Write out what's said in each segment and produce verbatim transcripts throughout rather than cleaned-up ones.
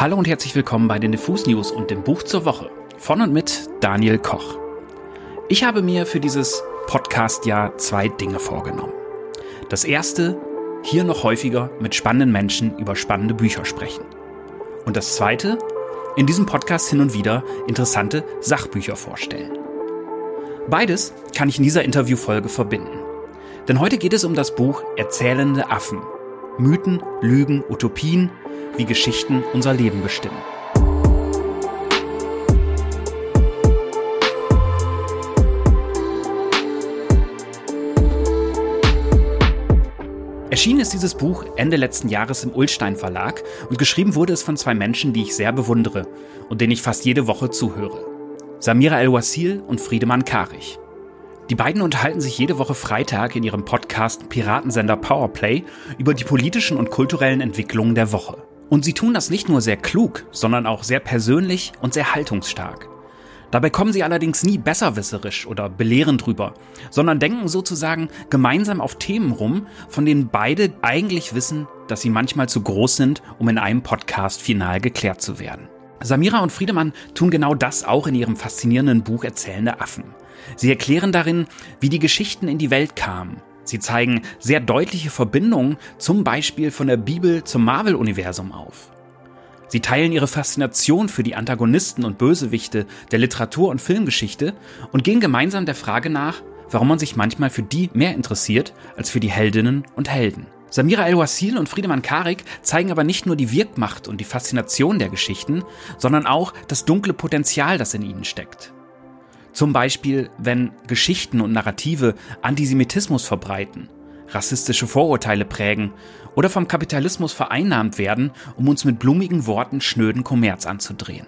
Hallo und herzlich willkommen bei den Diffus News und dem Buch zur Woche von und mit Daniel Koch. Ich habe mir für dieses Podcast-Jahr zwei Dinge vorgenommen. Das erste, hier noch häufiger mit spannenden Menschen über spannende Bücher sprechen. Und das zweite, in diesem Podcast hin und wieder interessante Sachbücher vorstellen. Beides kann ich in dieser Interviewfolge verbinden. Denn heute geht es um das Buch Erzählende Affen. Mythen, Lügen, Utopien, wie Geschichten unser Leben bestimmen. Erschienen ist dieses Buch Ende letzten Jahres im Ullstein Verlag und geschrieben wurde es von zwei Menschen, die ich sehr bewundere und denen ich fast jede Woche zuhöre. Samira El Wasil und Friedemann Karig. Die beiden unterhalten sich jede Woche Freitag in ihrem Podcast Piratensender Powerplay über die politischen und kulturellen Entwicklungen der Woche. Und sie tun das nicht nur sehr klug, sondern auch sehr persönlich und sehr haltungsstark. Dabei kommen sie allerdings nie besserwisserisch oder belehrend rüber, sondern denken sozusagen gemeinsam auf Themen rum, von denen beide eigentlich wissen, dass sie manchmal zu groß sind, um in einem Podcast final geklärt zu werden. Samira und Friedemann tun genau das auch in ihrem faszinierenden Buch Erzählende Affen. Sie erklären darin, wie die Geschichten in die Welt kamen. Sie zeigen sehr deutliche Verbindungen, zum Beispiel von der Bibel zum Marvel-Universum auf. Sie teilen ihre Faszination für die Antagonisten und Bösewichte der Literatur- und Filmgeschichte und gehen gemeinsam der Frage nach, warum man sich manchmal für die mehr interessiert als für die Heldinnen und Helden. Samira El Wasil und Friedemann Karig zeigen aber nicht nur die Wirkmacht und die Faszination der Geschichten, sondern auch das dunkle Potenzial, das in ihnen steckt. Zum Beispiel, wenn Geschichten und Narrative Antisemitismus verbreiten, rassistische Vorurteile prägen oder vom Kapitalismus vereinnahmt werden, um uns mit blumigen Worten schnöden Kommerz anzudrehen.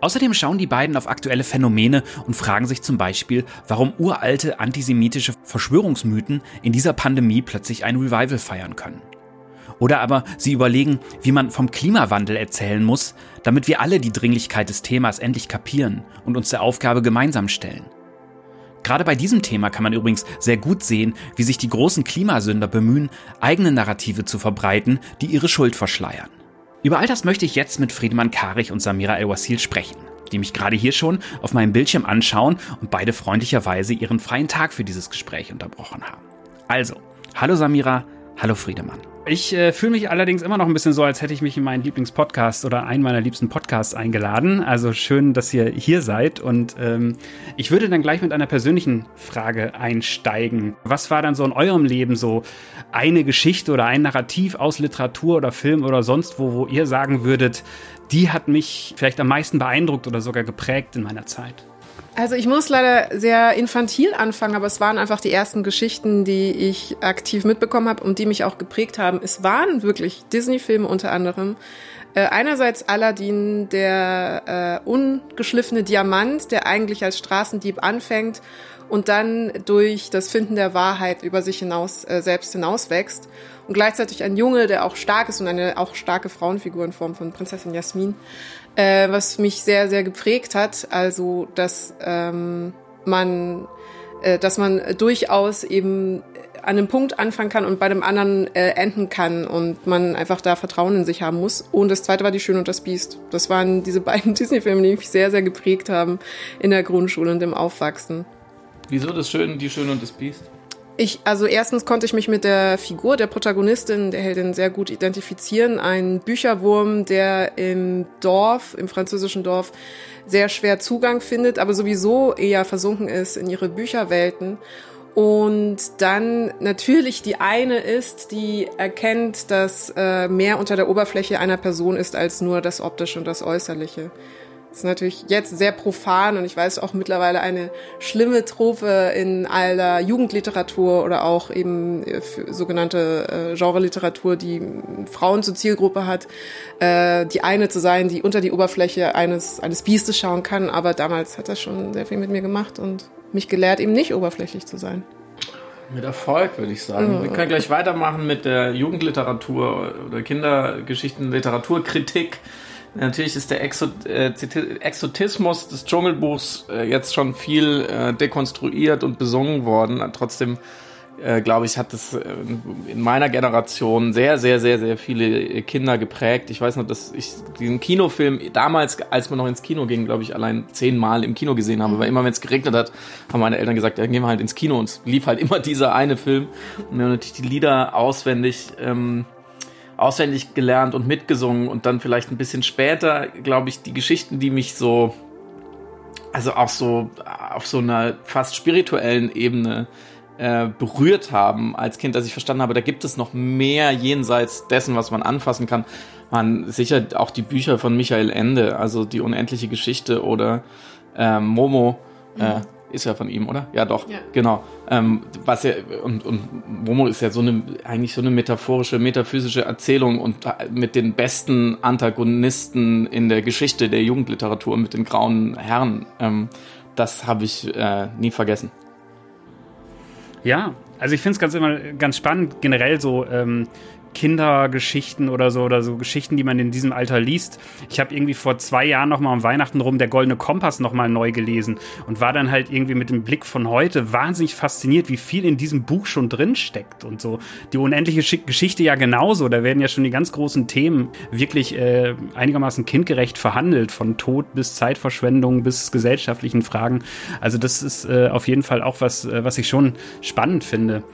Außerdem schauen die beiden auf aktuelle Phänomene und fragen sich zum Beispiel, warum uralte antisemitische Verschwörungsmythen in dieser Pandemie plötzlich ein Revival feiern können. Oder aber sie überlegen, wie man vom Klimawandel erzählen muss, damit wir alle die Dringlichkeit des Themas endlich kapieren und uns der Aufgabe gemeinsam stellen. Gerade bei diesem Thema kann man übrigens sehr gut sehen, wie sich die großen Klimasünder bemühen, eigene Narrative zu verbreiten, die ihre Schuld verschleiern. Über all das möchte ich jetzt mit Friedemann Karig und Samira El Wasil sprechen, die mich gerade hier schon auf meinem Bildschirm anschauen und beide freundlicherweise ihren freien Tag für dieses Gespräch unterbrochen haben. Also, hallo Samira, hallo Friedemann. Ich äh, fühle mich allerdings immer noch ein bisschen so, als hätte ich mich in meinen Lieblingspodcast oder einen meiner liebsten Podcasts eingeladen. Also schön, dass ihr hier seid. Und ähm, ich würde dann gleich mit einer persönlichen Frage einsteigen. Was war dann so in eurem Leben so eine Geschichte oder ein Narrativ aus Literatur oder Film oder sonst wo, wo ihr sagen würdet, die hat mich vielleicht am meisten beeindruckt oder sogar geprägt in meiner Zeit? Also ich muss leider sehr infantil anfangen, aber es waren einfach die ersten Geschichten, die ich aktiv mitbekommen habe und die mich auch geprägt haben. Es waren wirklich Disney-Filme unter anderem. Äh, einerseits Aladdin, der äh, ungeschliffene Diamant, der eigentlich als Straßendieb anfängt und dann durch das Finden der Wahrheit über sich hinaus äh, selbst hinauswächst. Und gleichzeitig ein Junge, der auch stark ist und eine auch starke Frauenfigur in Form von Prinzessin Jasmin, äh, was mich sehr, sehr geprägt hat. Also, dass ähm, man, äh, dass man durchaus eben an einem Punkt anfangen kann und bei dem anderen äh, enden kann und man einfach da Vertrauen in sich haben muss. Und das zweite war Die Schöne und das Biest. Das waren diese beiden Disney-Filme, die mich sehr, sehr geprägt haben in der Grundschule und im Aufwachsen. Wieso das Schöne, Die Schöne und das Biest? Ich, also erstens konnte ich mich mit der Figur der Protagonistin, der Heldin, sehr gut identifizieren. Ein Bücherwurm, der im Dorf, im französischen Dorf, sehr schwer Zugang findet, aber sowieso eher versunken ist in ihre Bücherwelten. Und dann natürlich die eine ist, die erkennt, dass äh, mehr unter der Oberfläche einer Person ist als nur das Optische und das Äußerliche. Das ist natürlich jetzt sehr profan und ich weiß auch mittlerweile eine schlimme Trope in aller Jugendliteratur oder auch eben sogenannte äh, Genre-Literatur, die Frauen zur Zielgruppe hat, äh, die eine zu sein, die unter die Oberfläche eines, eines Biestes schauen kann. Aber damals hat das schon sehr viel mit mir gemacht und mich gelehrt, eben nicht oberflächlich zu sein. Mit Erfolg, würde ich sagen. Mhm. Wir können gleich weitermachen mit der Jugendliteratur oder Kindergeschichten-Literaturkritik. Natürlich ist der Exotismus des Dschungelbuchs jetzt schon viel dekonstruiert und besungen worden. Trotzdem äh, glaube ich, hat das äh, in meiner Generation sehr, sehr, sehr, sehr viele Kinder geprägt. Ich weiß noch, dass ich diesen Kinofilm damals, als man noch ins Kino ging, glaube ich, allein zehnmal im Kino gesehen habe, weil immer, wenn es geregnet hat, haben meine Eltern gesagt, ja, gehen wir halt ins Kino, und es lief halt immer dieser eine Film. Und wir haben natürlich die Lieder auswendig ähm, auswendig gelernt und mitgesungen, und dann vielleicht ein bisschen später, glaube ich, die Geschichten, die mich so, also auch so auf so einer fast spirituellen Ebene äh, berührt haben als Kind, dass ich verstanden habe, da gibt es noch mehr jenseits dessen, was man anfassen kann. Man, sicher auch die Bücher von Michael Ende, also Die Unendliche Geschichte oder äh, Momo, mhm. äh, ist ja von ihm, oder? Ja, doch, ja. Genau. Ähm, was ja, und, und Momo ist ja so eine, eigentlich so eine metaphorische, metaphysische Erzählung, und mit den besten Antagonisten in der Geschichte der Jugendliteratur, mit den grauen Herren. Ähm, das habe ich äh, nie vergessen. Ja, also ich finde es ganz immer ganz spannend, generell so ähm, Kindergeschichten oder so, oder so Geschichten, die man in diesem Alter liest. Ich habe irgendwie vor zwei Jahren nochmal um Weihnachten rum Der Goldene Kompass nochmal neu gelesen und war dann halt irgendwie mit dem Blick von heute wahnsinnig fasziniert, wie viel in diesem Buch schon drin steckt und so. Die unendliche Schick- Geschichte ja genauso. Da werden ja schon die ganz großen Themen wirklich äh, einigermaßen kindgerecht verhandelt, von Tod bis Zeitverschwendung bis gesellschaftlichen Fragen. Also das ist äh, auf jeden Fall auch was, äh, was ich schon spannend finde.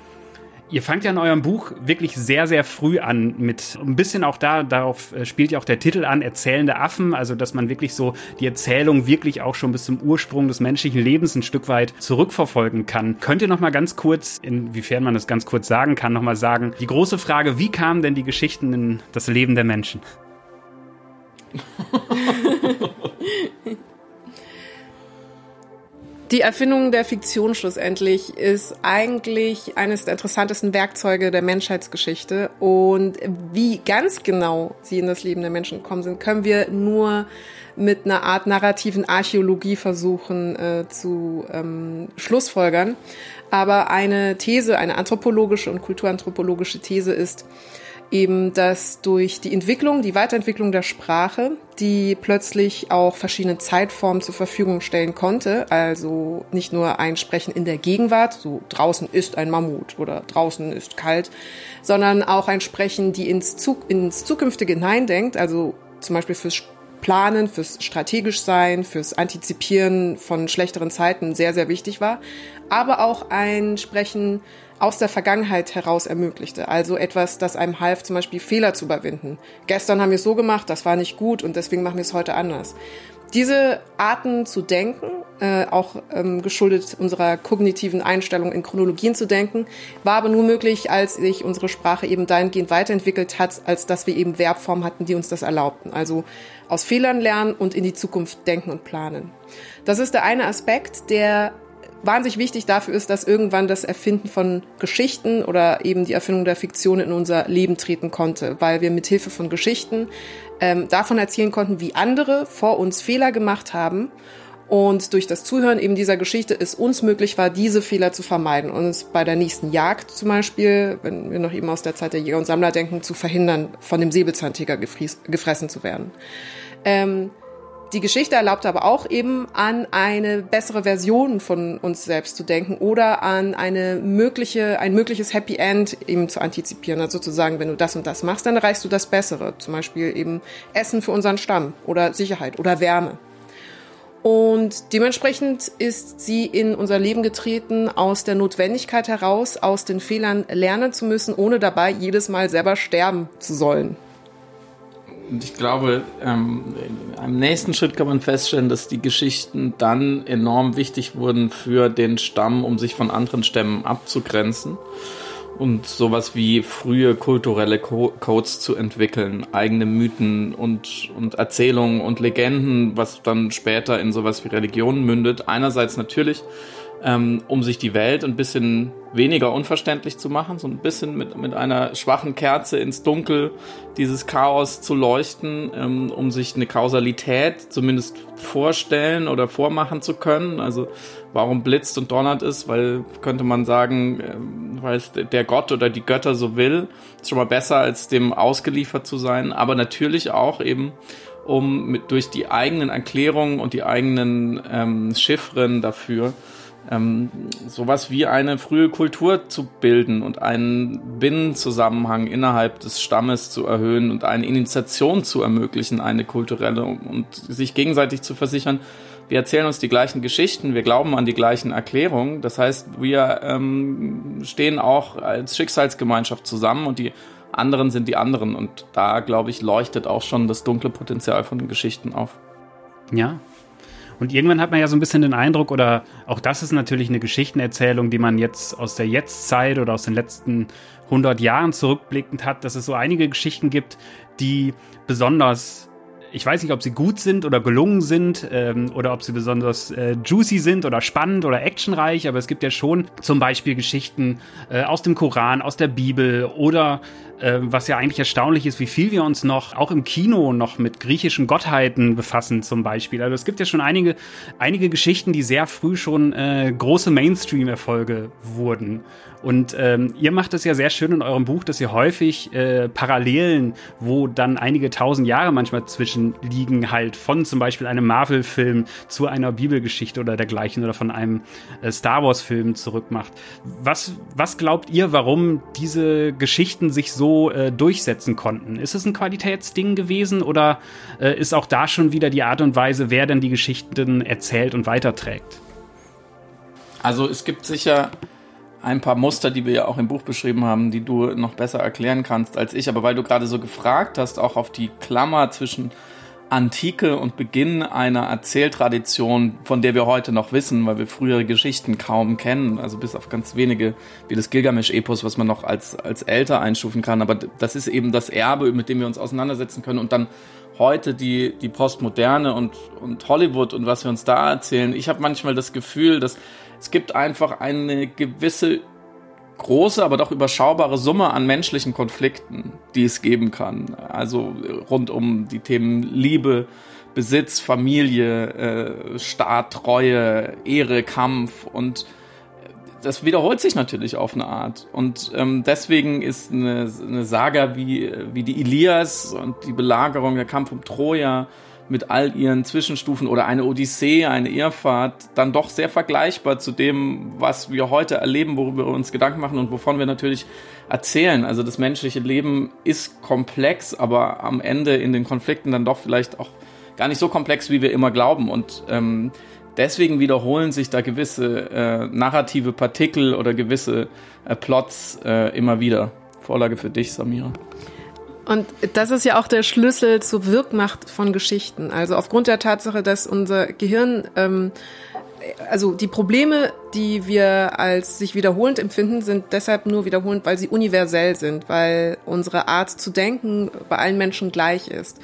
Ihr fangt ja in eurem Buch wirklich sehr, sehr früh an mit, ein bisschen auch da, darauf spielt ja auch der Titel an, Erzählende Affen, also dass man wirklich so die Erzählung wirklich auch schon bis zum Ursprung des menschlichen Lebens ein Stück weit zurückverfolgen kann. Könnt ihr nochmal ganz kurz, inwiefern man das ganz kurz sagen kann, nochmal sagen, die große Frage, wie kamen denn die Geschichten in das Leben der Menschen? Die Erfindung der Fiktion schlussendlich ist eigentlich eines der interessantesten Werkzeuge der Menschheitsgeschichte, und wie ganz genau sie in das Leben der Menschen gekommen sind, können wir nur mit einer Art narrativen Archäologie versuchen äh, zu ähm, schlussfolgern. Aber eine These, eine anthropologische und kulturanthropologische These ist eben, dass durch die Entwicklung, die Weiterentwicklung der Sprache, die plötzlich auch verschiedene Zeitformen zur Verfügung stellen konnte, also nicht nur ein Sprechen in der Gegenwart, so draußen ist ein Mammut oder draußen ist kalt, sondern auch ein Sprechen, die ins, Zug, ins Zukünftige hineindenkt, also zum Beispiel fürs Planen, fürs strategisch Sein, fürs Antizipieren von schlechteren Zeiten sehr, sehr wichtig war, aber auch ein Sprechen aus der Vergangenheit heraus ermöglichte. Also etwas, das einem half, zum Beispiel Fehler zu überwinden. Gestern haben wir es so gemacht, das war nicht gut und deswegen machen wir es heute anders. Diese Arten zu denken, äh, auch ähm, geschuldet unserer kognitiven Einstellung in Chronologien zu denken, war aber nur möglich, als sich unsere Sprache eben dahingehend weiterentwickelt hat, als dass wir eben Verbformen hatten, die uns das erlaubten. Also aus Fehlern lernen und in die Zukunft denken und planen. Das ist der eine Aspekt, der wahnsinnig wichtig dafür ist, dass irgendwann das Erfinden von Geschichten oder eben die Erfindung der Fiktion in unser Leben treten konnte, weil wir mit Hilfe von Geschichten ähm, davon erzählen konnten, wie andere vor uns Fehler gemacht haben, und durch das Zuhören eben dieser Geschichte es uns möglich war, diese Fehler zu vermeiden und uns bei der nächsten Jagd zum Beispiel, wenn wir noch eben aus der Zeit der Jäger und Sammler denken, zu verhindern, von dem Säbelzahntiger gefries- gefressen zu werden. Ähm, Die Geschichte erlaubt aber auch eben, an eine bessere Version von uns selbst zu denken oder an eine mögliche, ein mögliches Happy End eben zu antizipieren. Also zu sagen, wenn du das und das machst, dann erreichst du das Bessere. Zum Beispiel eben Essen für unseren Stamm oder Sicherheit oder Wärme. Und dementsprechend ist sie in unser Leben getreten, aus der Notwendigkeit heraus, aus den Fehlern lernen zu müssen, ohne dabei jedes Mal selber sterben zu sollen. Und ich glaube, ähm, im nächsten Schritt kann man feststellen, dass die Geschichten dann enorm wichtig wurden für den Stamm, um sich von anderen Stämmen abzugrenzen und sowas wie frühe kulturelle Co- Codes zu entwickeln, eigene Mythen und, und Erzählungen und Legenden, was dann später in sowas wie Religionen mündet. Einerseits natürlich, ähm, um sich die Welt ein bisschen weniger unverständlich zu machen, so ein bisschen mit, mit einer schwachen Kerze ins Dunkel dieses Chaos zu leuchten, ähm, um sich eine Kausalität zumindest vorstellen oder vormachen zu können. Also warum blitzt und donnert es, weil könnte man sagen, ähm, weil es der Gott oder die Götter so will, ist schon mal besser, als dem ausgeliefert zu sein. Aber natürlich auch eben, um mit, durch die eigenen Erklärungen und die eigenen ähm, Chiffren dafür ähm, sowas wie eine frühe Kultur zu bilden und einen Binnenzusammenhang innerhalb des Stammes zu erhöhen und eine Initiation zu ermöglichen, eine kulturelle, und sich gegenseitig zu versichern, wir erzählen uns die gleichen Geschichten, wir glauben an die gleichen Erklärungen. Das heißt, wir ähm, stehen auch als Schicksalsgemeinschaft zusammen und die anderen sind die anderen. Und da, glaube ich, leuchtet auch schon das dunkle Potenzial von den Geschichten auf. Ja. Und irgendwann hat man ja so ein bisschen den Eindruck, oder auch das ist natürlich eine Geschichtenerzählung, die man jetzt aus der Jetztzeit oder aus den letzten hundert Jahren zurückblickend hat, dass es so einige Geschichten gibt, die besonders... Ich weiß nicht, ob sie gut sind oder gelungen sind ähm, oder ob sie besonders äh, juicy sind oder spannend oder actionreich, aber es gibt ja schon zum Beispiel Geschichten äh, aus dem Koran, aus der Bibel oder äh, was ja eigentlich erstaunlich ist, wie viel wir uns noch auch im Kino noch mit griechischen Gottheiten befassen zum Beispiel. Also es gibt ja schon einige, einige Geschichten, die sehr früh schon äh, große Mainstream-Erfolge wurden. Und ähm, ihr macht es ja sehr schön in eurem Buch, dass ihr häufig äh, Parallelen, wo dann einige tausend Jahre manchmal zwischenliegen, halt von zum Beispiel einem Marvel-Film zu einer Bibelgeschichte oder dergleichen oder von einem äh, Star Wars-Film zurückmacht. Was, was glaubt ihr, warum diese Geschichten sich so äh, durchsetzen konnten? Ist es ein Qualitätsding gewesen oder äh, ist auch da schon wieder die Art und Weise, wer denn die Geschichten erzählt und weiterträgt? Also es gibt sicher... ein paar Muster, die wir ja auch im Buch beschrieben haben, die du noch besser erklären kannst als ich. Aber weil du gerade so gefragt hast, auch auf die Klammer zwischen Antike und Beginn einer Erzähltradition, von der wir heute noch wissen, weil wir frühere Geschichten kaum kennen, also bis auf ganz wenige, wie das Gilgamesch-Epos, was man noch als, als älter einstufen kann. Aber das ist eben das Erbe, mit dem wir uns auseinandersetzen können. Und dann heute die, die Postmoderne und, und Hollywood und was wir uns da erzählen. Ich habe manchmal das Gefühl, dass es gibt einfach eine gewisse große, aber doch überschaubare Summe an menschlichen Konflikten, die es geben kann. Also rund um die Themen Liebe, Besitz, Familie, äh, Staat, Treue, Ehre, Kampf. Und das wiederholt sich natürlich auf eine Art. Und ähm, deswegen ist eine, eine Saga wie, wie die Ilias und die Belagerung, der Kampf um Troja, mit all ihren Zwischenstufen oder eine Odyssee, eine Irrfahrt, dann doch sehr vergleichbar zu dem, was wir heute erleben, worüber wir uns Gedanken machen und wovon wir natürlich erzählen. Also das menschliche Leben ist komplex, aber am Ende in den Konflikten dann doch vielleicht auch gar nicht so komplex, wie wir immer glauben. Und ähm, deswegen wiederholen sich da gewisse äh, narrative Partikel oder gewisse äh, Plots äh, immer wieder. Vorlage für dich, Samira. Und das ist ja auch der Schlüssel zur Wirkmacht von Geschichten. Also aufgrund der Tatsache, dass unser Gehirn, ähm, also die Probleme, die wir als sich wiederholend empfinden, sind deshalb nur wiederholend, weil sie universell sind, weil unsere Art zu denken bei allen Menschen gleich ist.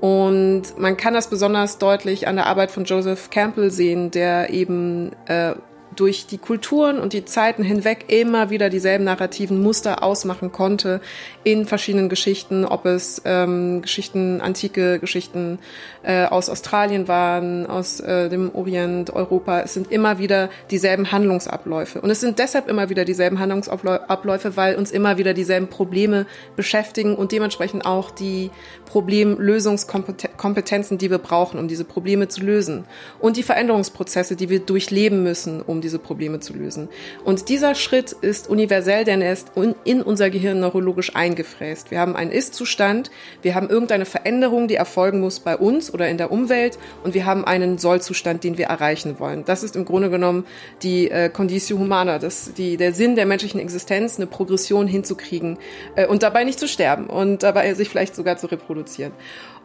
Und man kann das besonders deutlich an der Arbeit von Joseph Campbell sehen, der eben äh, durch die Kulturen und die Zeiten hinweg immer wieder dieselben narrativen Muster ausmachen konnte in verschiedenen Geschichten, ob es ähm, Geschichten, antike Geschichten äh, aus Australien waren, aus äh, dem Orient, Europa. Es sind immer wieder dieselben Handlungsabläufe. Und es sind deshalb immer wieder dieselben Handlungsabläufe, weil uns immer wieder dieselben Probleme beschäftigen und dementsprechend auch die Problemlösungskompetenzen, die wir brauchen, um diese Probleme zu lösen. Und die Veränderungsprozesse, die wir durchleben müssen, um die diese Probleme zu lösen. Und dieser Schritt ist universell, denn er ist un- in unser Gehirn neurologisch eingefräst. Wir haben einen Ist-Zustand, wir haben irgendeine Veränderung, die erfolgen muss bei uns oder in der Umwelt, und wir haben einen Soll-Zustand, den wir erreichen wollen. Das ist im Grunde genommen die äh, Conditio Humana, das, die, der Sinn der menschlichen Existenz, eine Progression hinzukriegen äh, und dabei nicht zu sterben und dabei sich vielleicht sogar zu reproduzieren.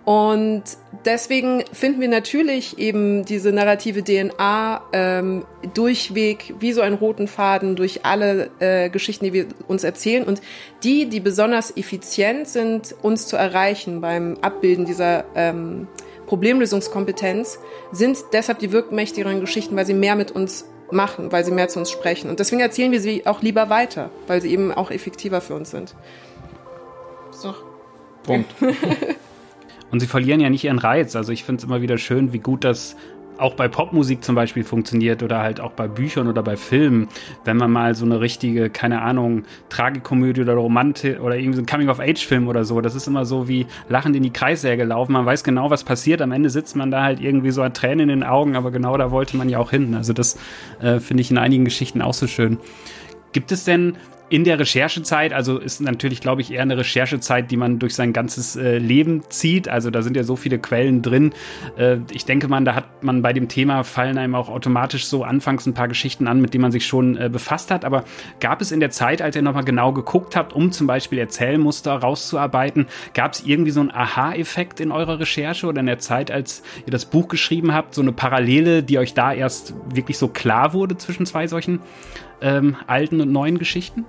Und deswegen finden wir natürlich eben diese narrative D N A ähm, durchweg wie so einen roten Faden durch alle äh, Geschichten, die wir uns erzählen. Und die, die besonders effizient sind, uns zu erreichen beim Abbilden dieser ähm, Problemlösungskompetenz, sind deshalb die wirkmächtigeren Geschichten, weil sie mehr mit uns machen, weil sie mehr zu uns sprechen. Und deswegen erzählen wir sie auch lieber weiter, weil sie eben auch effektiver für uns sind. So. Punkt. Und sie verlieren ja nicht ihren Reiz. Also ich finde es immer wieder schön, wie gut das auch bei Popmusik zum Beispiel funktioniert oder halt auch bei Büchern oder bei Filmen, wenn man mal so eine richtige, keine Ahnung, Tragikomödie oder Romantik oder irgendwie so ein Coming-of-Age-Film oder so, das ist immer so wie lachend in die Kreissäge laufen, man weiß genau, was passiert, am Ende sitzt man da halt irgendwie so an Tränen in den Augen, aber genau da wollte man ja auch hin, also das äh, finde ich in einigen Geschichten auch so schön. Gibt es denn in der Recherchezeit, also ist natürlich, glaube ich, eher eine Recherchezeit, die man durch sein ganzes äh, Leben zieht. Also da sind ja so viele Quellen drin. Äh, ich denke mal, da hat man bei dem Thema, fallen einem auch automatisch so anfangs ein paar Geschichten an, mit denen man sich schon äh, befasst hat. Aber gab es in der Zeit, als ihr nochmal genau geguckt habt, um zum Beispiel Erzählmuster rauszuarbeiten, gab es irgendwie so einen Aha-Effekt in eurer Recherche oder in der Zeit, als ihr das Buch geschrieben habt, so eine Parallele, die euch da erst wirklich so klar wurde zwischen zwei solchen ähm, alten und neuen Geschichten?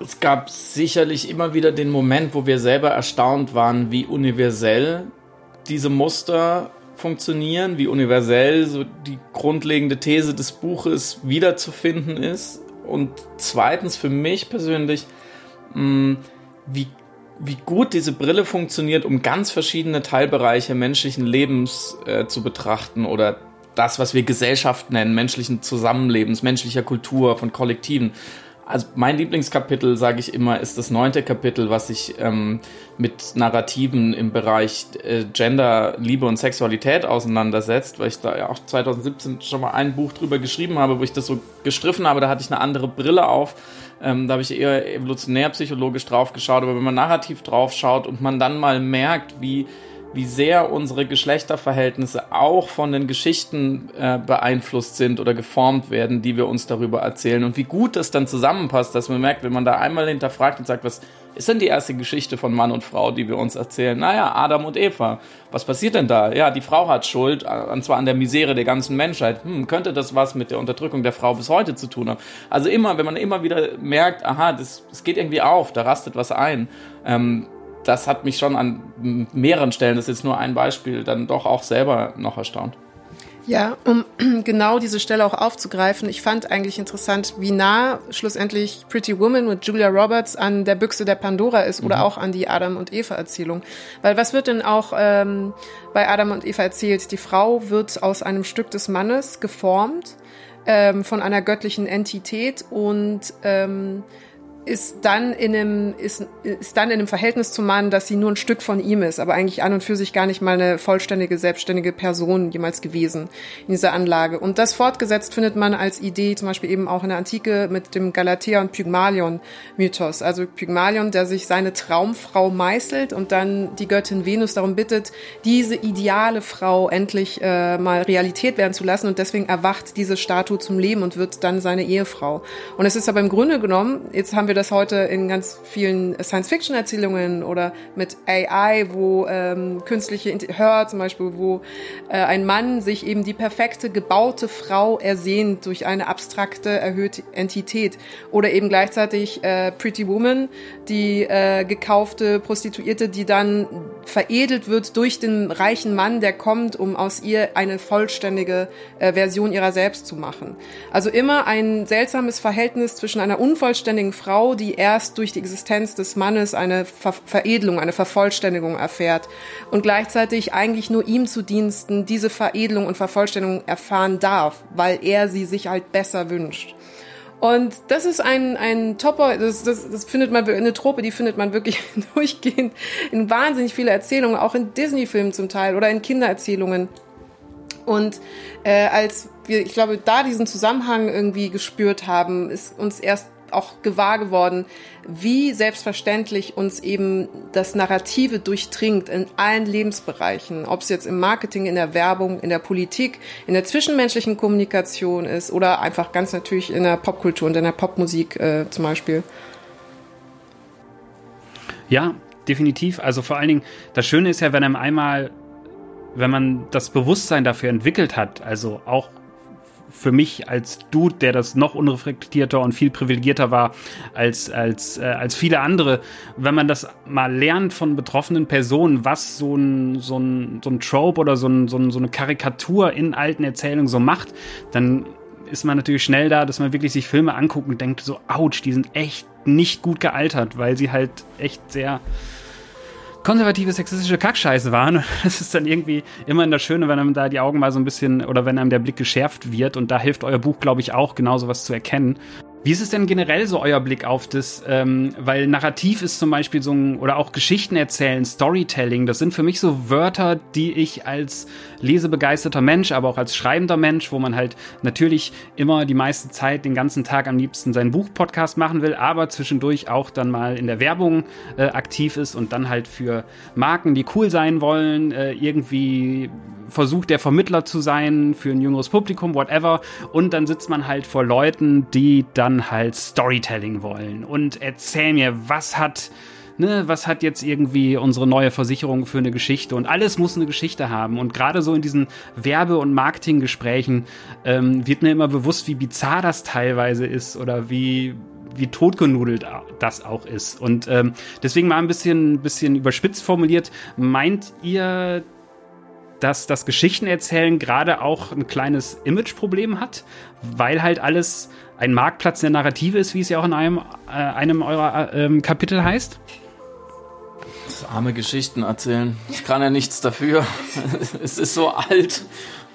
Es gab sicherlich immer wieder den Moment, wo wir selber erstaunt waren, wie universell diese Muster funktionieren, wie universell so die grundlegende These des Buches wiederzufinden ist. Und zweitens für mich persönlich, mh, wie, wie gut diese Brille funktioniert, um ganz verschiedene Teilbereiche menschlichen Lebens äh, zu betrachten oder das, was wir Gesellschaft nennen, menschlichen Zusammenlebens, menschlicher Kultur, von Kollektiven. Also mein Lieblingskapitel, sage ich immer, ist das neunte Kapitel, was sich ähm, mit Narrativen im Bereich äh, Gender, Liebe und Sexualität auseinandersetzt, weil ich da ja auch zwanzig siebzehn schon mal ein Buch drüber geschrieben habe, wo ich das so gestriffen habe, da hatte ich eine andere Brille auf, ähm, da habe ich eher evolutionär psychologisch drauf geschaut, aber wenn man narrativ drauf schaut und man dann mal merkt, wie wie sehr unsere Geschlechterverhältnisse auch von den Geschichten äh, beeinflusst sind oder geformt werden, die wir uns darüber erzählen. Und wie gut das dann zusammenpasst, dass man merkt, wenn man da einmal hinterfragt und sagt, was ist denn die erste Geschichte von Mann und Frau, die wir uns erzählen? Naja, Adam und Eva. Was passiert denn da? Ja, die Frau hat Schuld, und zwar an der Misere der ganzen Menschheit. Hm, könnte das was mit der Unterdrückung der Frau bis heute zu tun haben? Also immer, wenn man immer wieder merkt, aha, das, das geht irgendwie auf, da rastet was ein, ähm, das hat mich schon an mehreren Stellen, das ist jetzt nur ein Beispiel, dann doch auch selber noch erstaunt. Ja, um genau diese Stelle auch aufzugreifen, ich fand eigentlich interessant, wie nah schlussendlich Pretty Woman mit Julia Roberts an der Büchse der Pandora ist oder mhm. auch an die Adam- und Eva-Erzählung. Weil was wird denn auch ähm, bei Adam und Eva erzählt? Die Frau wird aus einem Stück des Mannes geformt, ähm, von einer göttlichen Entität und ähm, ist dann in einem, ist, ist dann in einem Verhältnis zum Mann, dass sie nur ein Stück von ihm ist, aber eigentlich an und für sich gar nicht mal eine vollständige, selbstständige Person jemals gewesen in dieser Anlage. Und das fortgesetzt findet man als Idee zum Beispiel eben auch in der Antike mit dem Galatea- und Pygmalion-Mythos. Also Pygmalion, der sich seine Traumfrau meißelt und dann die Göttin Venus darum bittet, diese ideale Frau endlich äh, mal Realität werden zu lassen und deswegen erwacht diese Statue zum Leben und wird dann seine Ehefrau. Und es ist aber im Grunde genommen, jetzt haben wir das heute in ganz vielen Science-Fiction-Erzählungen oder mit A I, wo ähm, künstliche Intelligenz, Her zum Beispiel, wo äh, ein Mann sich eben die perfekte, gebaute Frau ersehnt durch eine abstrakte, erhöhte Entität. Oder eben gleichzeitig äh, Pretty Woman, die äh, gekaufte Prostituierte, die dann veredelt wird durch den reichen Mann, der kommt, um aus ihr eine vollständige äh, Version ihrer selbst zu machen. Also immer ein seltsames Verhältnis zwischen einer unvollständigen Frau, die erst durch die Existenz des Mannes eine Ver- Veredelung, eine Vervollständigung erfährt und gleichzeitig eigentlich nur ihm zu Diensten diese Veredelung und Vervollständigung erfahren darf, weil er sie sich halt besser wünscht. Und das ist ein, ein Topper, das, das, das findet man, eine Trope, die findet man wirklich durchgehend in wahnsinnig viele Erzählungen, auch in Disney-Filmen zum Teil oder in Kindererzählungen. Und äh, als wir, ich glaube, da diesen Zusammenhang irgendwie gespürt haben, ist uns erst auch gewahr geworden, wie selbstverständlich uns eben das Narrative durchdringt in allen Lebensbereichen, ob es jetzt im Marketing, in der Werbung, in der Politik, in der zwischenmenschlichen Kommunikation ist oder einfach ganz natürlich in der Popkultur und in der Popmusik äh, zum Beispiel. Ja, definitiv. Also vor allen Dingen, das Schöne ist ja, wenn einem einmal, wenn man das Bewusstsein dafür entwickelt hat, also auch für mich als Dude, der das noch unreflektierter und viel privilegierter war als, als, äh, als viele andere, wenn man das mal lernt von betroffenen Personen, was so ein, so ein, so ein Trope oder so, ein, so, ein, so eine Karikatur in alten Erzählungen so macht, dann ist man natürlich schnell da, dass man wirklich sich Filme anguckt und denkt so, ouch, die sind echt nicht gut gealtert, weil sie halt echt sehr konservative, sexistische Kackscheiße waren. Das ist dann irgendwie immer das Schöne, wenn einem da die Augen mal so ein bisschen, oder wenn einem der Blick geschärft wird. Und da hilft euer Buch, glaube ich, auch, genau sowas zu erkennen. Wie ist es denn generell so euer Blick auf das, ähm, weil Narrativ ist zum Beispiel so ein, oder auch Geschichten erzählen, Storytelling, das sind für mich so Wörter, die ich als lesebegeisterter Mensch, aber auch als schreibender Mensch, wo man halt natürlich immer die meiste Zeit, den ganzen Tag am liebsten seinen Buchpodcast machen will, aber zwischendurch auch dann mal in der Werbung äh, aktiv ist und dann halt für Marken, die cool sein wollen, äh, irgendwie versucht, der Vermittler zu sein für ein jüngeres Publikum, whatever. Und dann sitzt man halt vor Leuten, die dann halt Storytelling wollen und erzähl mir, was hat, ne, was hat jetzt irgendwie unsere neue Versicherung für eine Geschichte, und alles muss eine Geschichte haben, und gerade so in diesen Werbe- und Marketinggesprächen ähm, wird mir immer bewusst, wie bizarr das teilweise ist oder wie wie totgenudelt das auch ist, und ähm, deswegen mal ein bisschen, bisschen überspitzt formuliert, meint ihr, dass das Geschichtenerzählen gerade auch ein kleines Imageproblem hat, weil halt alles ein Marktplatz der Narrative ist, wie es ja auch in einem, äh, einem eurer äh, Kapitel heißt? Das arme Geschichten erzählen. Ich kann ja nichts dafür. Es ist so alt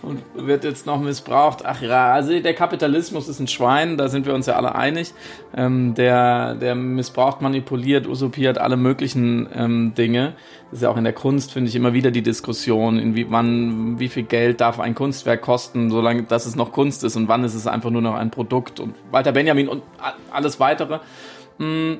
und wird jetzt noch missbraucht. Ach ja, also der Kapitalismus ist ein Schwein, da sind wir uns ja alle einig. Ähm, der, der missbraucht, manipuliert, usurpiert alle möglichen ähm, Dinge. Das ist ja auch in der Kunst, finde ich, immer wieder die Diskussion, in wie, wann, wie viel Geld darf ein Kunstwerk kosten, solange dass es noch Kunst ist, und wann ist es einfach nur noch ein Produkt, und Walter Benjamin und alles Weitere. Hm.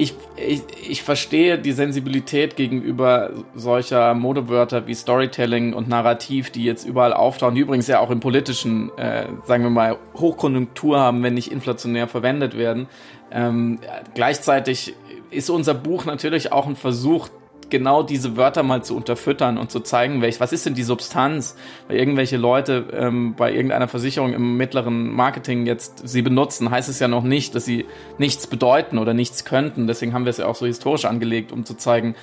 Ich, ich, ich verstehe die Sensibilität gegenüber solcher Modewörter wie Storytelling und Narrativ, die jetzt überall auftauchen, die übrigens ja auch im politischen, äh, sagen wir mal, Hochkonjunktur haben, wenn nicht inflationär verwendet werden. Ähm, gleichzeitig ist unser Buch natürlich auch ein Versuch, genau diese Wörter mal zu unterfüttern und zu zeigen, welch, was ist denn die Substanz, weil irgendwelche Leute ähm, bei irgendeiner Versicherung im mittleren Marketing jetzt sie benutzen, heißt es ja noch nicht, dass sie nichts bedeuten oder nichts könnten. Deswegen haben wir es ja auch so historisch angelegt, um zu zeigen,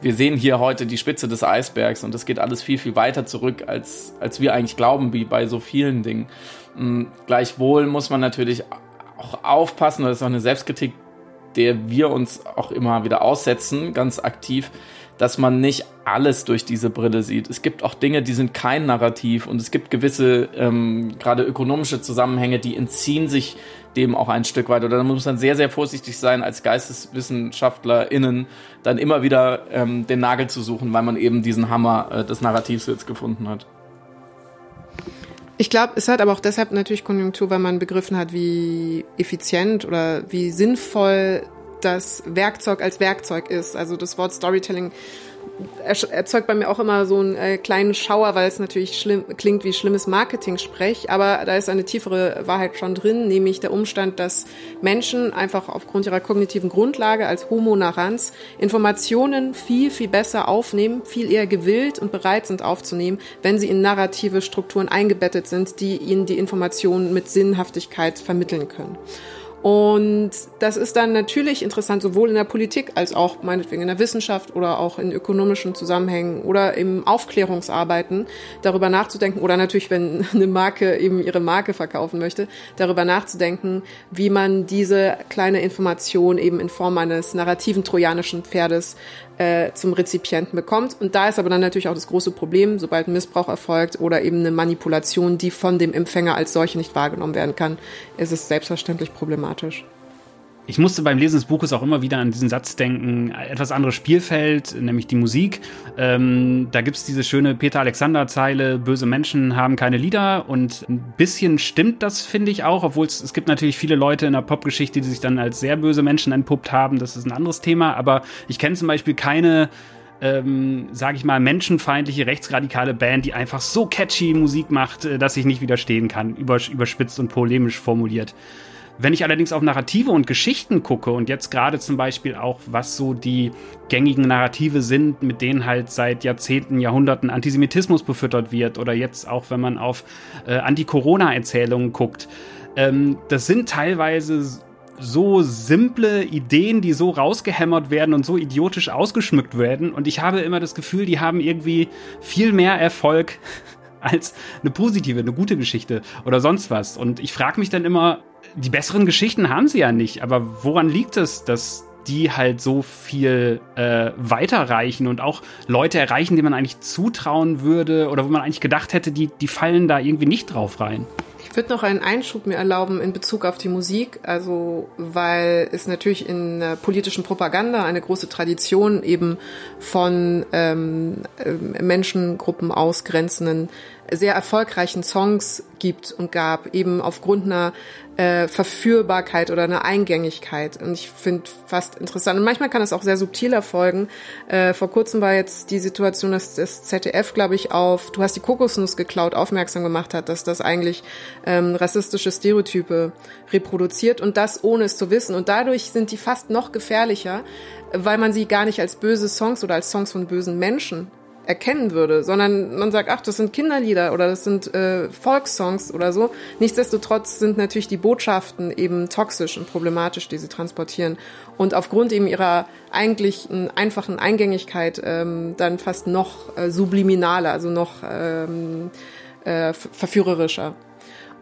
wir sehen hier heute die Spitze des Eisbergs, und das geht alles viel, viel weiter zurück, als, als wir eigentlich glauben, wie bei so vielen Dingen. Ähm, gleichwohl muss man natürlich auch aufpassen, das ist auch eine Selbstkritik, der wir uns auch immer wieder aussetzen, ganz aktiv, dass man nicht alles durch diese Brille sieht. Es gibt auch Dinge, die sind kein Narrativ, und es gibt gewisse, ähm, gerade ökonomische Zusammenhänge, die entziehen sich dem auch ein Stück weit. Oder da muss man sehr, sehr vorsichtig sein, als GeisteswissenschaftlerInnen dann immer wieder ähm, den Nagel zu suchen, weil man eben diesen Hammer äh, des Narrativs jetzt gefunden hat. Ich glaube, es hat aber auch deshalb natürlich Konjunktur, weil man begriffen hat, wie effizient oder wie sinnvoll das Werkzeug als Werkzeug ist. Also das Wort Storytelling erzeugt bei mir auch immer so einen äh, kleinen Schauer, weil es natürlich schlimm, klingt wie schlimmes Marketing-Sprech, aber da ist eine tiefere Wahrheit schon drin, nämlich der Umstand, dass Menschen einfach aufgrund ihrer kognitiven Grundlage als Homo narrans Informationen viel, viel besser aufnehmen, viel eher gewillt und bereit sind aufzunehmen, wenn sie in narrative Strukturen eingebettet sind, die ihnen die Informationen mit Sinnhaftigkeit vermitteln können. Und das ist dann natürlich interessant, sowohl in der Politik als auch meinetwegen in der Wissenschaft oder auch in ökonomischen Zusammenhängen oder im Aufklärungsarbeiten, darüber nachzudenken, oder natürlich, wenn eine Marke eben ihre Marke verkaufen möchte, darüber nachzudenken, wie man diese kleine Information eben in Form eines narrativen trojanischen Pferdes äh, zum Rezipienten bekommt. Und da ist aber dann natürlich auch das große Problem, sobald Missbrauch erfolgt oder eben eine Manipulation, die von dem Empfänger als solche nicht wahrgenommen werden kann, ist es selbstverständlich problematisch. Ich musste beim Lesen des Buches auch immer wieder an diesen Satz denken, etwas anderes Spielfeld, nämlich die Musik. Ähm, da gibt es diese schöne Peter-Alexander-Zeile, böse Menschen haben keine Lieder, und ein bisschen stimmt das, finde ich auch, obwohl es, es gibt natürlich viele Leute in der Popgeschichte, die sich dann als sehr böse Menschen entpuppt haben, das ist ein anderes Thema, aber ich kenne zum Beispiel keine Ähm, sag ich mal, menschenfeindliche, rechtsradikale Band, die einfach so catchy Musik macht, dass ich nicht widerstehen kann, überspitzt und polemisch formuliert. Wenn ich allerdings auf Narrative und Geschichten gucke und jetzt gerade zum Beispiel auch, was so die gängigen Narrative sind, mit denen halt seit Jahrzehnten, Jahrhunderten Antisemitismus befüttert wird, oder jetzt auch, wenn man auf äh, Anti-Corona-Erzählungen guckt, ähm, das sind teilweise so simple Ideen, die so rausgehämmert werden und so idiotisch ausgeschmückt werden. Und ich habe immer das Gefühl, die haben irgendwie viel mehr Erfolg als eine positive, eine gute Geschichte oder sonst was. Und ich frage mich dann immer, die besseren Geschichten haben sie ja nicht. Aber woran liegt es, dass die halt so viel äh, weiterreichen und auch Leute erreichen, denen man eigentlich zutrauen würde oder wo man eigentlich gedacht hätte, die, die fallen da irgendwie nicht drauf rein. Ich würde noch einen Einschub mir erlauben in Bezug auf die Musik, also weil es natürlich in der politischen Propaganda eine große Tradition eben von ähm, Menschengruppen ausgrenzenden, sehr erfolgreichen Songs gibt und gab, eben aufgrund einer äh, Verführbarkeit oder einer Eingängigkeit. Und ich finde fast interessant. Und manchmal kann das auch sehr subtil erfolgen. Äh, vor kurzem war jetzt die Situation, dass das Z D F, glaube ich, auf "Du hast die Kokosnuss geklaut" aufmerksam gemacht hat, dass das eigentlich ähm, rassistische Stereotype reproduziert und das ohne es zu wissen. Und dadurch sind die fast noch gefährlicher, weil man sie gar nicht als böse Songs oder als Songs von bösen Menschen erkennen würde, sondern man sagt, ach, das sind Kinderlieder oder das sind äh, Volkssongs oder so. Nichtsdestotrotz sind natürlich die Botschaften eben toxisch und problematisch, die sie transportieren und aufgrund eben ihrer eigentlichen einfachen Eingängigkeit ähm, dann fast noch äh, subliminaler, also noch ähm, äh, verführerischer.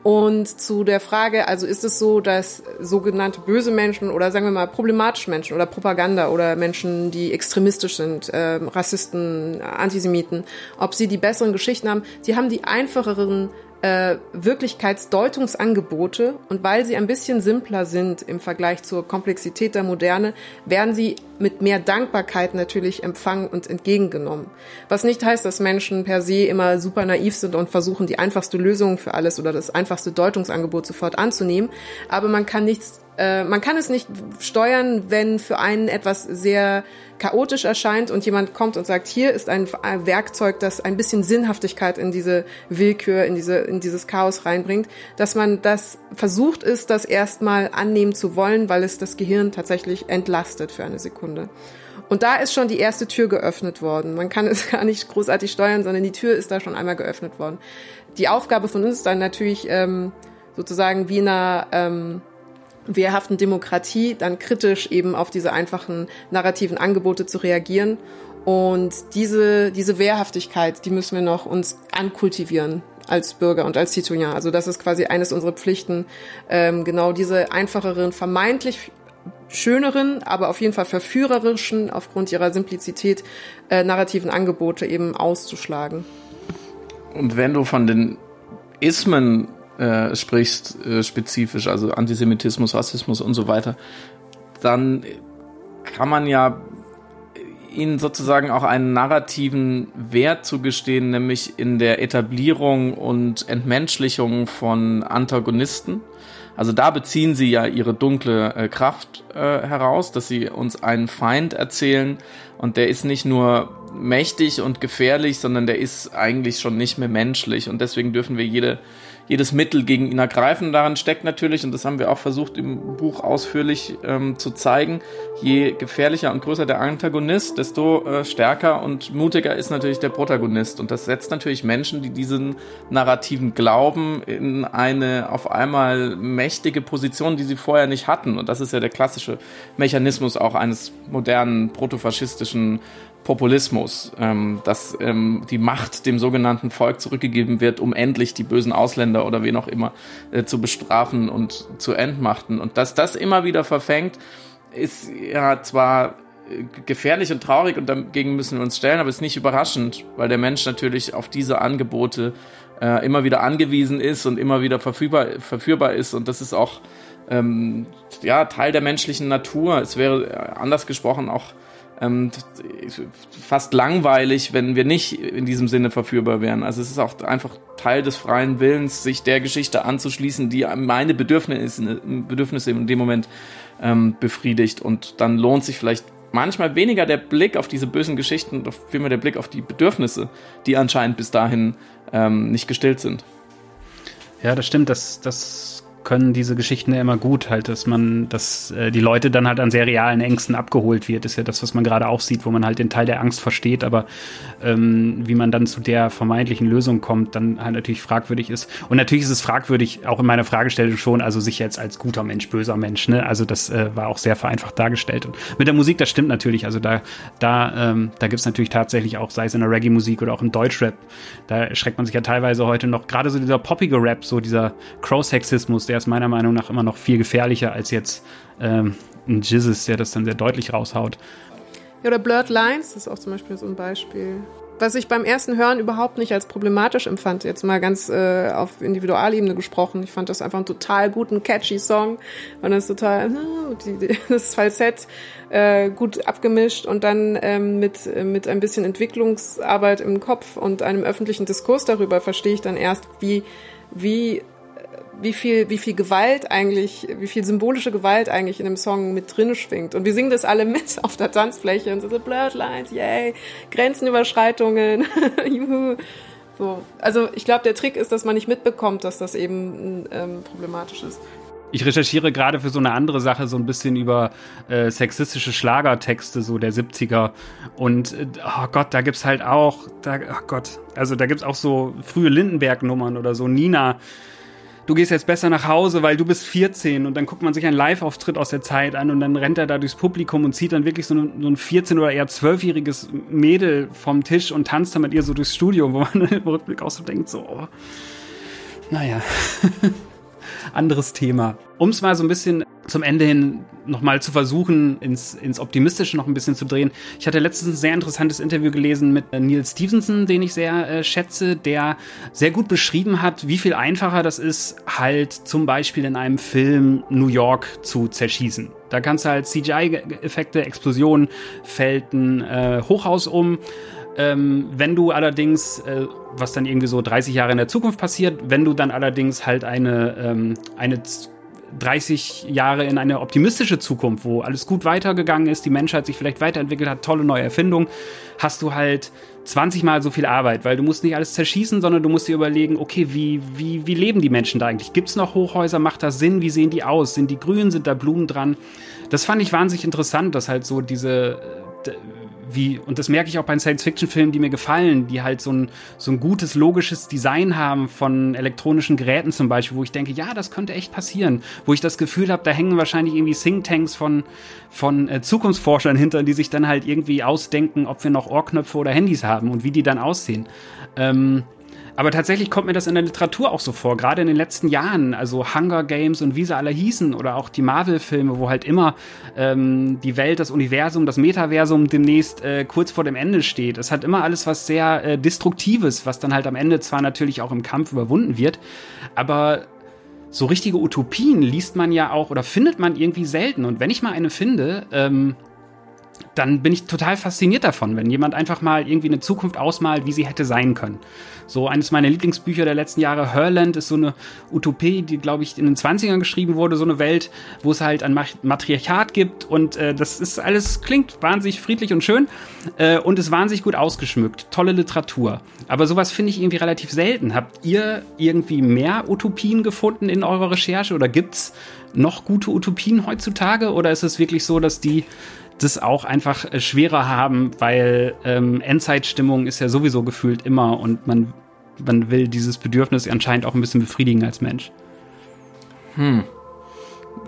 Und zu der Frage, also ist es so, dass sogenannte böse Menschen oder sagen wir mal problematische Menschen oder Propaganda oder Menschen, die extremistisch sind, äh, Rassisten, Antisemiten, ob sie die besseren Geschichten haben, sie haben die einfacheren äh, Wirklichkeitsdeutungsangebote und weil sie ein bisschen simpler sind im Vergleich zur Komplexität der Moderne, werden sie mit mehr Dankbarkeit natürlich empfangen und entgegengenommen. Was nicht heißt, dass Menschen per se immer super naiv sind und versuchen, die einfachste Lösung für alles oder das einfachste Deutungsangebot sofort anzunehmen. Aber man kann nichts, äh, man kann es nicht steuern, wenn für einen etwas sehr chaotisch erscheint und jemand kommt und sagt, hier ist ein Werkzeug, das ein bisschen Sinnhaftigkeit in diese Willkür, in diese, in dieses Chaos reinbringt, dass man das versucht ist, das erstmal annehmen zu wollen, weil es das Gehirn tatsächlich entlastet für eine Sekunde. Und da ist schon die erste Tür geöffnet worden. Man kann es gar nicht großartig steuern, sondern die Tür ist da schon einmal geöffnet worden. Die Aufgabe von uns ist dann natürlich ähm, sozusagen wie in einer ähm, wehrhaften Demokratie dann kritisch eben auf diese einfachen narrativen Angebote zu reagieren. Und diese, diese Wehrhaftigkeit, die müssen wir noch uns ankultivieren als Bürger und als Citoyen. Also das ist quasi eines unserer Pflichten, ähm, genau diese einfacheren, vermeintlich schöneren, aber auf jeden Fall verführerischen, aufgrund ihrer Simplizität, äh, narrativen Angebote eben auszuschlagen. Und wenn du von den Ismen äh, sprichst, äh, spezifisch, also Antisemitismus, Rassismus und so weiter, dann kann man ja ihnen sozusagen auch einen narrativen Wert zugestehen, nämlich in der Etablierung und Entmenschlichung von Antagonisten. Also da beziehen sie ja ihre dunkle äh, Kraft äh, heraus, dass sie uns einen Feind erzählen und der ist nicht nur mächtig und gefährlich, sondern der ist eigentlich schon nicht mehr menschlich und deswegen dürfen wir jede, jedes Mittel gegen ihn ergreifen. Daran steckt natürlich, und das haben wir auch versucht im Buch ausführlich ähm, zu zeigen, je gefährlicher und größer der Antagonist, desto äh, stärker und mutiger ist natürlich der Protagonist und das setzt natürlich Menschen, die diesen narrativen glauben, in eine auf einmal mächtige Position, die sie vorher nicht hatten und das ist ja der klassische Mechanismus auch eines modernen protofaschistischen Populismus, ähm, dass ähm, die Macht dem sogenannten Volk zurückgegeben wird, um endlich die bösen Ausländer oder wen auch immer äh, zu bestrafen und zu entmachten. Und dass das immer wieder verfängt, ist ja zwar gefährlich und traurig und dagegen müssen wir uns stellen, aber es ist nicht überraschend, weil der Mensch natürlich auf diese Angebote äh, immer wieder angewiesen ist und immer wieder verfügbar, verführbar ist. Und das ist auch ähm, ja, Teil der menschlichen Natur. Es wäre anders gesprochen auch fast langweilig, wenn wir nicht in diesem Sinne verführbar wären. Also es ist auch einfach Teil des freien Willens, sich der Geschichte anzuschließen, die meine Bedürfnisse, Bedürfnisse in dem Moment ähm, befriedigt. Und dann lohnt sich vielleicht manchmal weniger der Blick auf diese bösen Geschichten, vielmehr der Blick auf die Bedürfnisse, die anscheinend bis dahin ähm, nicht gestillt sind. Ja, das stimmt. Das, das können diese Geschichten ja immer gut, halt, dass man, dass äh, die Leute dann halt an sehr realen Ängsten abgeholt wird, ist ja das, was man gerade auch sieht, wo man halt den Teil der Angst versteht, aber ähm, wie man dann zu der vermeintlichen Lösung kommt, dann halt natürlich fragwürdig ist. Und natürlich ist es fragwürdig, auch in meiner Fragestellung schon, also sich jetzt als guter Mensch, böser Mensch, ne, also das äh, war auch sehr vereinfacht dargestellt. Und mit der Musik, das stimmt natürlich, also da, da, ähm, da gibt's natürlich tatsächlich auch, sei es in der Reggae-Musik oder auch im Deutschrap, da erschreckt man sich ja teilweise heute noch, gerade so dieser poppige Rap, so dieser Crow-Sexismus, der ist meiner Meinung nach immer noch viel gefährlicher als jetzt ähm, ein Jizzes, der das dann sehr deutlich raushaut. Ja, oder Blurred Lines ist auch zum Beispiel so ein Beispiel. Was ich beim ersten Hören überhaupt nicht als problematisch empfand, jetzt mal ganz äh, auf Individualebene gesprochen. Ich fand das einfach einen total guten, catchy Song. Und das ist total, die, die, das Falsett äh, gut abgemischt und dann ähm, mit, mit ein bisschen Entwicklungsarbeit im Kopf und einem öffentlichen Diskurs darüber verstehe ich dann erst, wie, wie, wie viel, wie viel Gewalt eigentlich, wie viel symbolische Gewalt eigentlich in dem Song mit drin schwingt. Und wir singen das alle mit auf der Tanzfläche und so, so Blurred Lines, yay, Grenzenüberschreitungen, juhu. So. Also ich glaube, der Trick ist, dass man nicht mitbekommt, dass das eben ähm, problematisch ist. Ich recherchiere gerade für so eine andere Sache so ein bisschen über äh, sexistische Schlagertexte so der siebziger und äh, oh Gott, da gibt's halt auch, da, oh Gott, also da gibt's auch so frühe Lindenberg-Nummern oder so, Nina, du gehst jetzt besser nach Hause, weil du bist vierzehn, und dann guckt man sich einen Live-Auftritt aus der Zeit an und dann rennt er da durchs Publikum und zieht dann wirklich so ein, so ein vierzehn- oder eher zwölfjähriges Mädel vom Tisch und tanzt dann mit ihr so durchs Studio, wo man im Rückblick auch so denkt, so, oh, naja, anderes Thema. Um es mal so ein bisschen zum Ende hin nochmal zu versuchen, ins, ins Optimistische noch ein bisschen zu drehen. Ich hatte letztens ein sehr interessantes Interview gelesen mit Neil Stevenson, den ich sehr äh, schätze, der sehr gut beschrieben hat, wie viel einfacher das ist, halt zum Beispiel in einem Film New York zu zerschießen. Da kannst du halt C G I-Effekte, Explosionen, fällt ein äh, Hochhaus um. Ähm, wenn du allerdings, äh, was dann irgendwie so dreißig Jahre in der Zukunft passiert, wenn du dann allerdings halt eine, ähm, eine dreißig Jahre in eine optimistische Zukunft, wo alles gut weitergegangen ist, die Menschheit sich vielleicht weiterentwickelt hat, tolle neue Erfindungen, hast du halt zwanzig Mal so viel Arbeit, weil du musst nicht alles zerschießen, sondern du musst dir überlegen, okay, wie, wie, wie leben die Menschen da eigentlich? Gibt es noch Hochhäuser? Macht das Sinn? Wie sehen die aus? Sind die grün? Sind da Blumen dran? Das fand ich wahnsinnig interessant, dass halt so diese... D- Wie, und das merke ich auch bei Science-Fiction-Filmen, die mir gefallen, die halt so ein, so ein gutes, logisches Design haben von elektronischen Geräten zum Beispiel, wo ich denke, ja, das könnte echt passieren. Wo ich das Gefühl habe, da hängen wahrscheinlich irgendwie Thinktanks von, von äh, Zukunftsforschern hinter, die sich dann halt irgendwie ausdenken, ob wir noch Ohrknöpfe oder Handys haben und wie die dann aussehen. Ähm, aber tatsächlich kommt mir das in der Literatur auch so vor, gerade in den letzten Jahren, also Hunger Games und wie sie alle hießen oder auch die Marvel-Filme, wo halt immer ähm, die Welt, das Universum, das Metaversum demnächst äh, kurz vor dem Ende steht. Es hat immer alles was sehr äh, Destruktives, was dann halt am Ende zwar natürlich auch im Kampf überwunden wird, aber so richtige Utopien liest man ja auch oder findet man irgendwie selten. Und wenn ich mal eine finde, ähm, dann bin ich total fasziniert davon, wenn jemand einfach mal irgendwie eine Zukunft ausmalt, wie sie hätte sein können. So eines meiner Lieblingsbücher der letzten Jahre, Herland, ist so eine Utopie, die, glaube ich, in den zwanzigern geschrieben wurde, so eine Welt, wo es halt ein Matriarchat gibt und äh, das ist alles, klingt wahnsinnig friedlich und schön äh, und ist wahnsinnig gut ausgeschmückt. Tolle Literatur. Aber sowas finde ich irgendwie relativ selten. Habt ihr irgendwie mehr Utopien gefunden in eurer Recherche oder gibt's noch gute Utopien heutzutage oder ist es wirklich so, dass die das auch einfach schwerer haben, weil ähm, Endzeitstimmung ist ja sowieso gefühlt immer und man, man will dieses Bedürfnis anscheinend auch ein bisschen befriedigen als Mensch. Hm.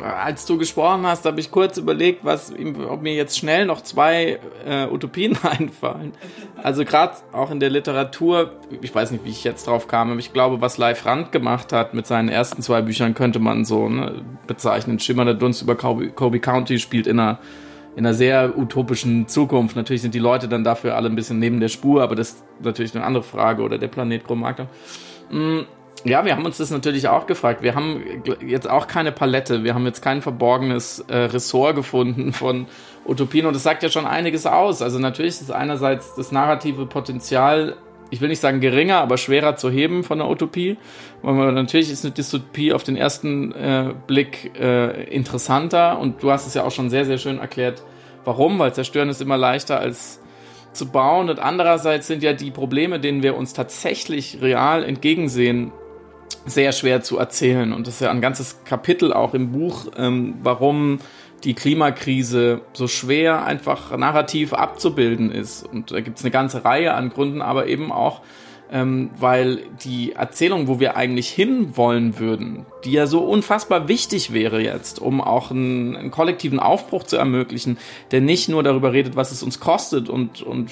Als du gesprochen hast, habe ich kurz überlegt, was, ob mir jetzt schnell noch zwei äh, Utopien einfallen. Also gerade auch in der Literatur, ich weiß nicht, wie ich jetzt drauf kam, aber ich glaube, was Leif Rand gemacht hat mit seinen ersten zwei Büchern, könnte man so ne, bezeichnen. Schimmernder Dunst über Kobe, Kobe County spielt in einer in einer sehr utopischen Zukunft. Natürlich sind die Leute dann dafür alle ein bisschen neben der Spur, aber das ist natürlich eine andere Frage, oder der Planet Chromagnon. Ja, wir haben uns das natürlich auch gefragt. Wir haben jetzt auch keine Palette, wir haben jetzt kein verborgenes äh, Ressort gefunden von Utopien und das sagt ja schon einiges aus. Also natürlich ist einerseits das narrative Potenzial, ich will nicht sagen geringer, aber schwerer zu heben von der Utopie. Und natürlich ist eine Dystopie auf den ersten äh, Blick äh, interessanter und du hast es ja auch schon sehr, sehr schön erklärt, warum, weil zerstören ist immer leichter als zu bauen und andererseits sind ja die Probleme, denen wir uns tatsächlich real entgegensehen, sehr schwer zu erzählen und das ist ja ein ganzes Kapitel auch im Buch, ähm, warum die Klimakrise so schwer einfach narrativ abzubilden ist. Und da gibt es eine ganze Reihe an Gründen, aber eben auch ähm, weil die Erzählung, wo wir eigentlich hinwollen würden, die ja so unfassbar wichtig wäre jetzt, um auch einen, einen kollektiven Aufbruch zu ermöglichen, der nicht nur darüber redet, was es uns kostet und, und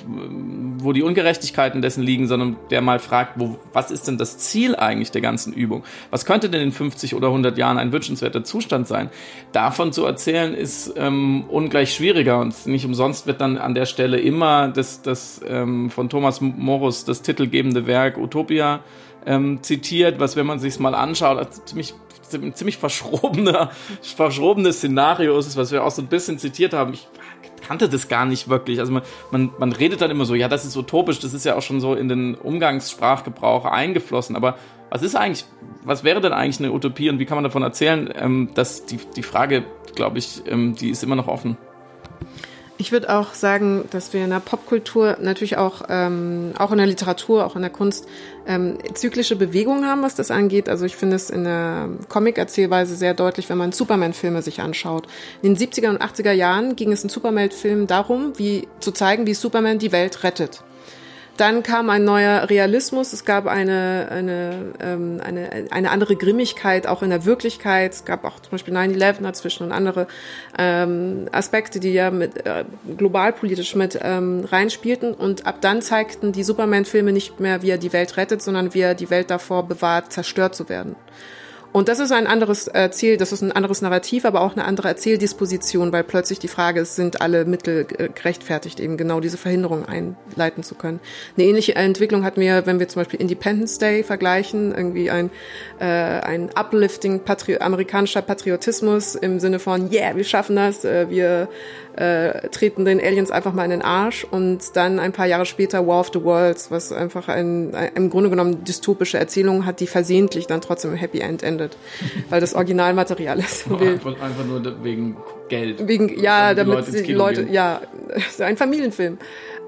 wo die Ungerechtigkeiten dessen liegen, sondern der mal fragt, wo, was ist denn das Ziel eigentlich der ganzen Übung? Was könnte denn in fünfzig oder hundert Jahren ein wünschenswerter Zustand sein? Davon zu erzählen ist ähm, ungleich schwieriger, und nicht umsonst wird dann an der Stelle immer das, das ähm, von Thomas Morus das titelgebende Werk Utopia Ähm, zitiert, was, wenn man sich es mal anschaut, also ziemlich, ziemlich verschrobener, verschrobenes Szenario ist, was wir auch so ein bisschen zitiert haben. Ich kannte das gar nicht wirklich. Also man, man, man redet dann immer so, ja, das ist utopisch, das ist ja auch schon so in den Umgangssprachgebrauch eingeflossen. Aber was ist eigentlich, was wäre denn eigentlich eine Utopie und wie kann man davon erzählen? Ähm, dass die, die Frage, glaube ich, ähm, die ist immer noch offen. Ich würde auch sagen, dass wir in der Popkultur, natürlich auch, ähm, auch in der Literatur, auch in der Kunst, ähm, zyklische Bewegungen haben, was das angeht. Also ich finde es in der Comic-Erzählweise sehr deutlich, wenn man Superman-Filme sich anschaut. In den siebziger und achtziger Jahren ging es in Superman-Filmen darum, wie zu zeigen, wie Superman die Welt rettet. Dann kam ein neuer Realismus, es gab eine, eine, ähm, eine, eine andere Grimmigkeit auch in der Wirklichkeit. Es gab auch zum Beispiel nine eleven dazwischen und andere ähm, Aspekte, die ja mit, äh, globalpolitisch mit ähm, reinspielten. Und ab dann zeigten die Superman-Filme nicht mehr, wie er die Welt rettet, sondern wie er die Welt davor bewahrt, zerstört zu werden. Und das ist ein anderes äh, Ziel, das ist ein anderes Narrativ, aber auch eine andere Erzähldisposition, weil plötzlich die Frage ist, sind alle Mittel äh, gerechtfertigt, eben genau diese Verhinderung einleiten zu können. Eine ähnliche Entwicklung hatten wir, wenn wir zum Beispiel Independence Day vergleichen, irgendwie ein, äh, ein uplifting Patri- amerikanischer Patriotismus im Sinne von, yeah, wir schaffen das, äh, wir äh, treten den Aliens einfach mal in den Arsch, und dann ein paar Jahre später War of the Worlds, was einfach ein, ein, im Grunde genommen dystopische Erzählung hat, die versehentlich dann trotzdem Happy End endet. Weil das Originalmaterial ist. Oh, einfach, einfach nur wegen Geld. Wegen, ja, damit die Leute, Leute ja, ist ein Familienfilm.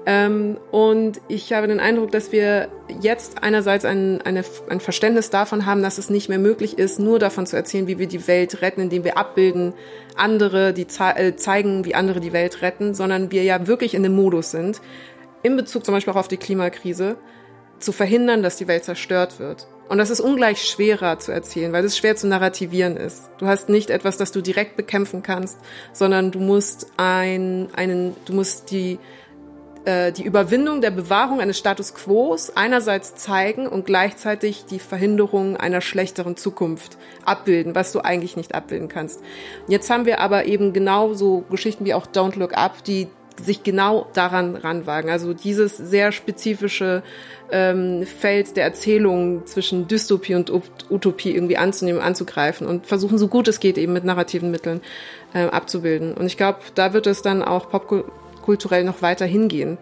Ähm, und ich habe den Eindruck, dass wir jetzt einerseits ein, eine, ein Verständnis davon haben, dass es nicht mehr möglich ist, nur davon zu erzählen, wie wir die Welt retten, indem wir abbilden, andere, die ze- äh, zeigen, wie andere die Welt retten, sondern wir ja wirklich in dem Modus sind, in Bezug zum Beispiel auch auf die Klimakrise, zu verhindern, dass die Welt zerstört wird. Und das ist ungleich schwerer zu erzählen, weil es schwer zu narrativieren ist. Du hast nicht etwas, das du direkt bekämpfen kannst, sondern du musst ein, einen, du musst die, äh, die Überwindung der Bewahrung eines Status Quo einerseits zeigen und gleichzeitig die Verhinderung einer schlechteren Zukunft abbilden, was du eigentlich nicht abbilden kannst. Jetzt haben wir aber eben genau so Geschichten wie auch Don't Look Up, die sich genau daran ranwagen. Also dieses sehr spezifische ähm, Feld der Erzählung zwischen Dystopie und Utopie irgendwie anzunehmen, anzugreifen und versuchen, so gut es geht, eben mit narrativen Mitteln äh, abzubilden. Und ich glaube, da wird es dann auch popkulturell noch weiter hingehen.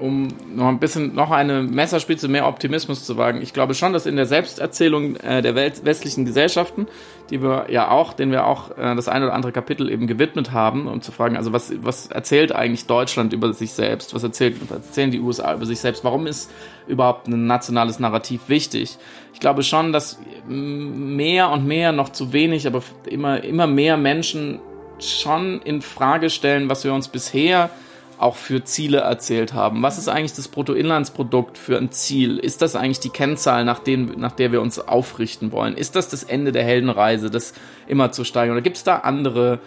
Um noch ein bisschen, noch eine Messerspitze mehr Optimismus zu wagen. Ich glaube schon, dass in der Selbsterzählung äh, der Welt, westlichen Gesellschaften, die wir ja auch, denen wir auch äh, das ein oder andere Kapitel eben gewidmet haben, um zu fragen, also was, was erzählt eigentlich Deutschland über sich selbst? Was erzählt, was erzählen die U S A über sich selbst? Warum ist überhaupt ein nationales Narrativ wichtig? Ich glaube schon, dass mehr und mehr, noch zu wenig, aber immer, immer mehr Menschen schon in Frage stellen, was wir uns bisher auch für Ziele erzählt haben. Was ist eigentlich das Bruttoinlandsprodukt für ein Ziel? Ist das eigentlich die Kennzahl, nach, dem, nach der wir uns aufrichten wollen? Ist das das Ende der Heldenreise, das immer zu steigen? Oder gibt es da andere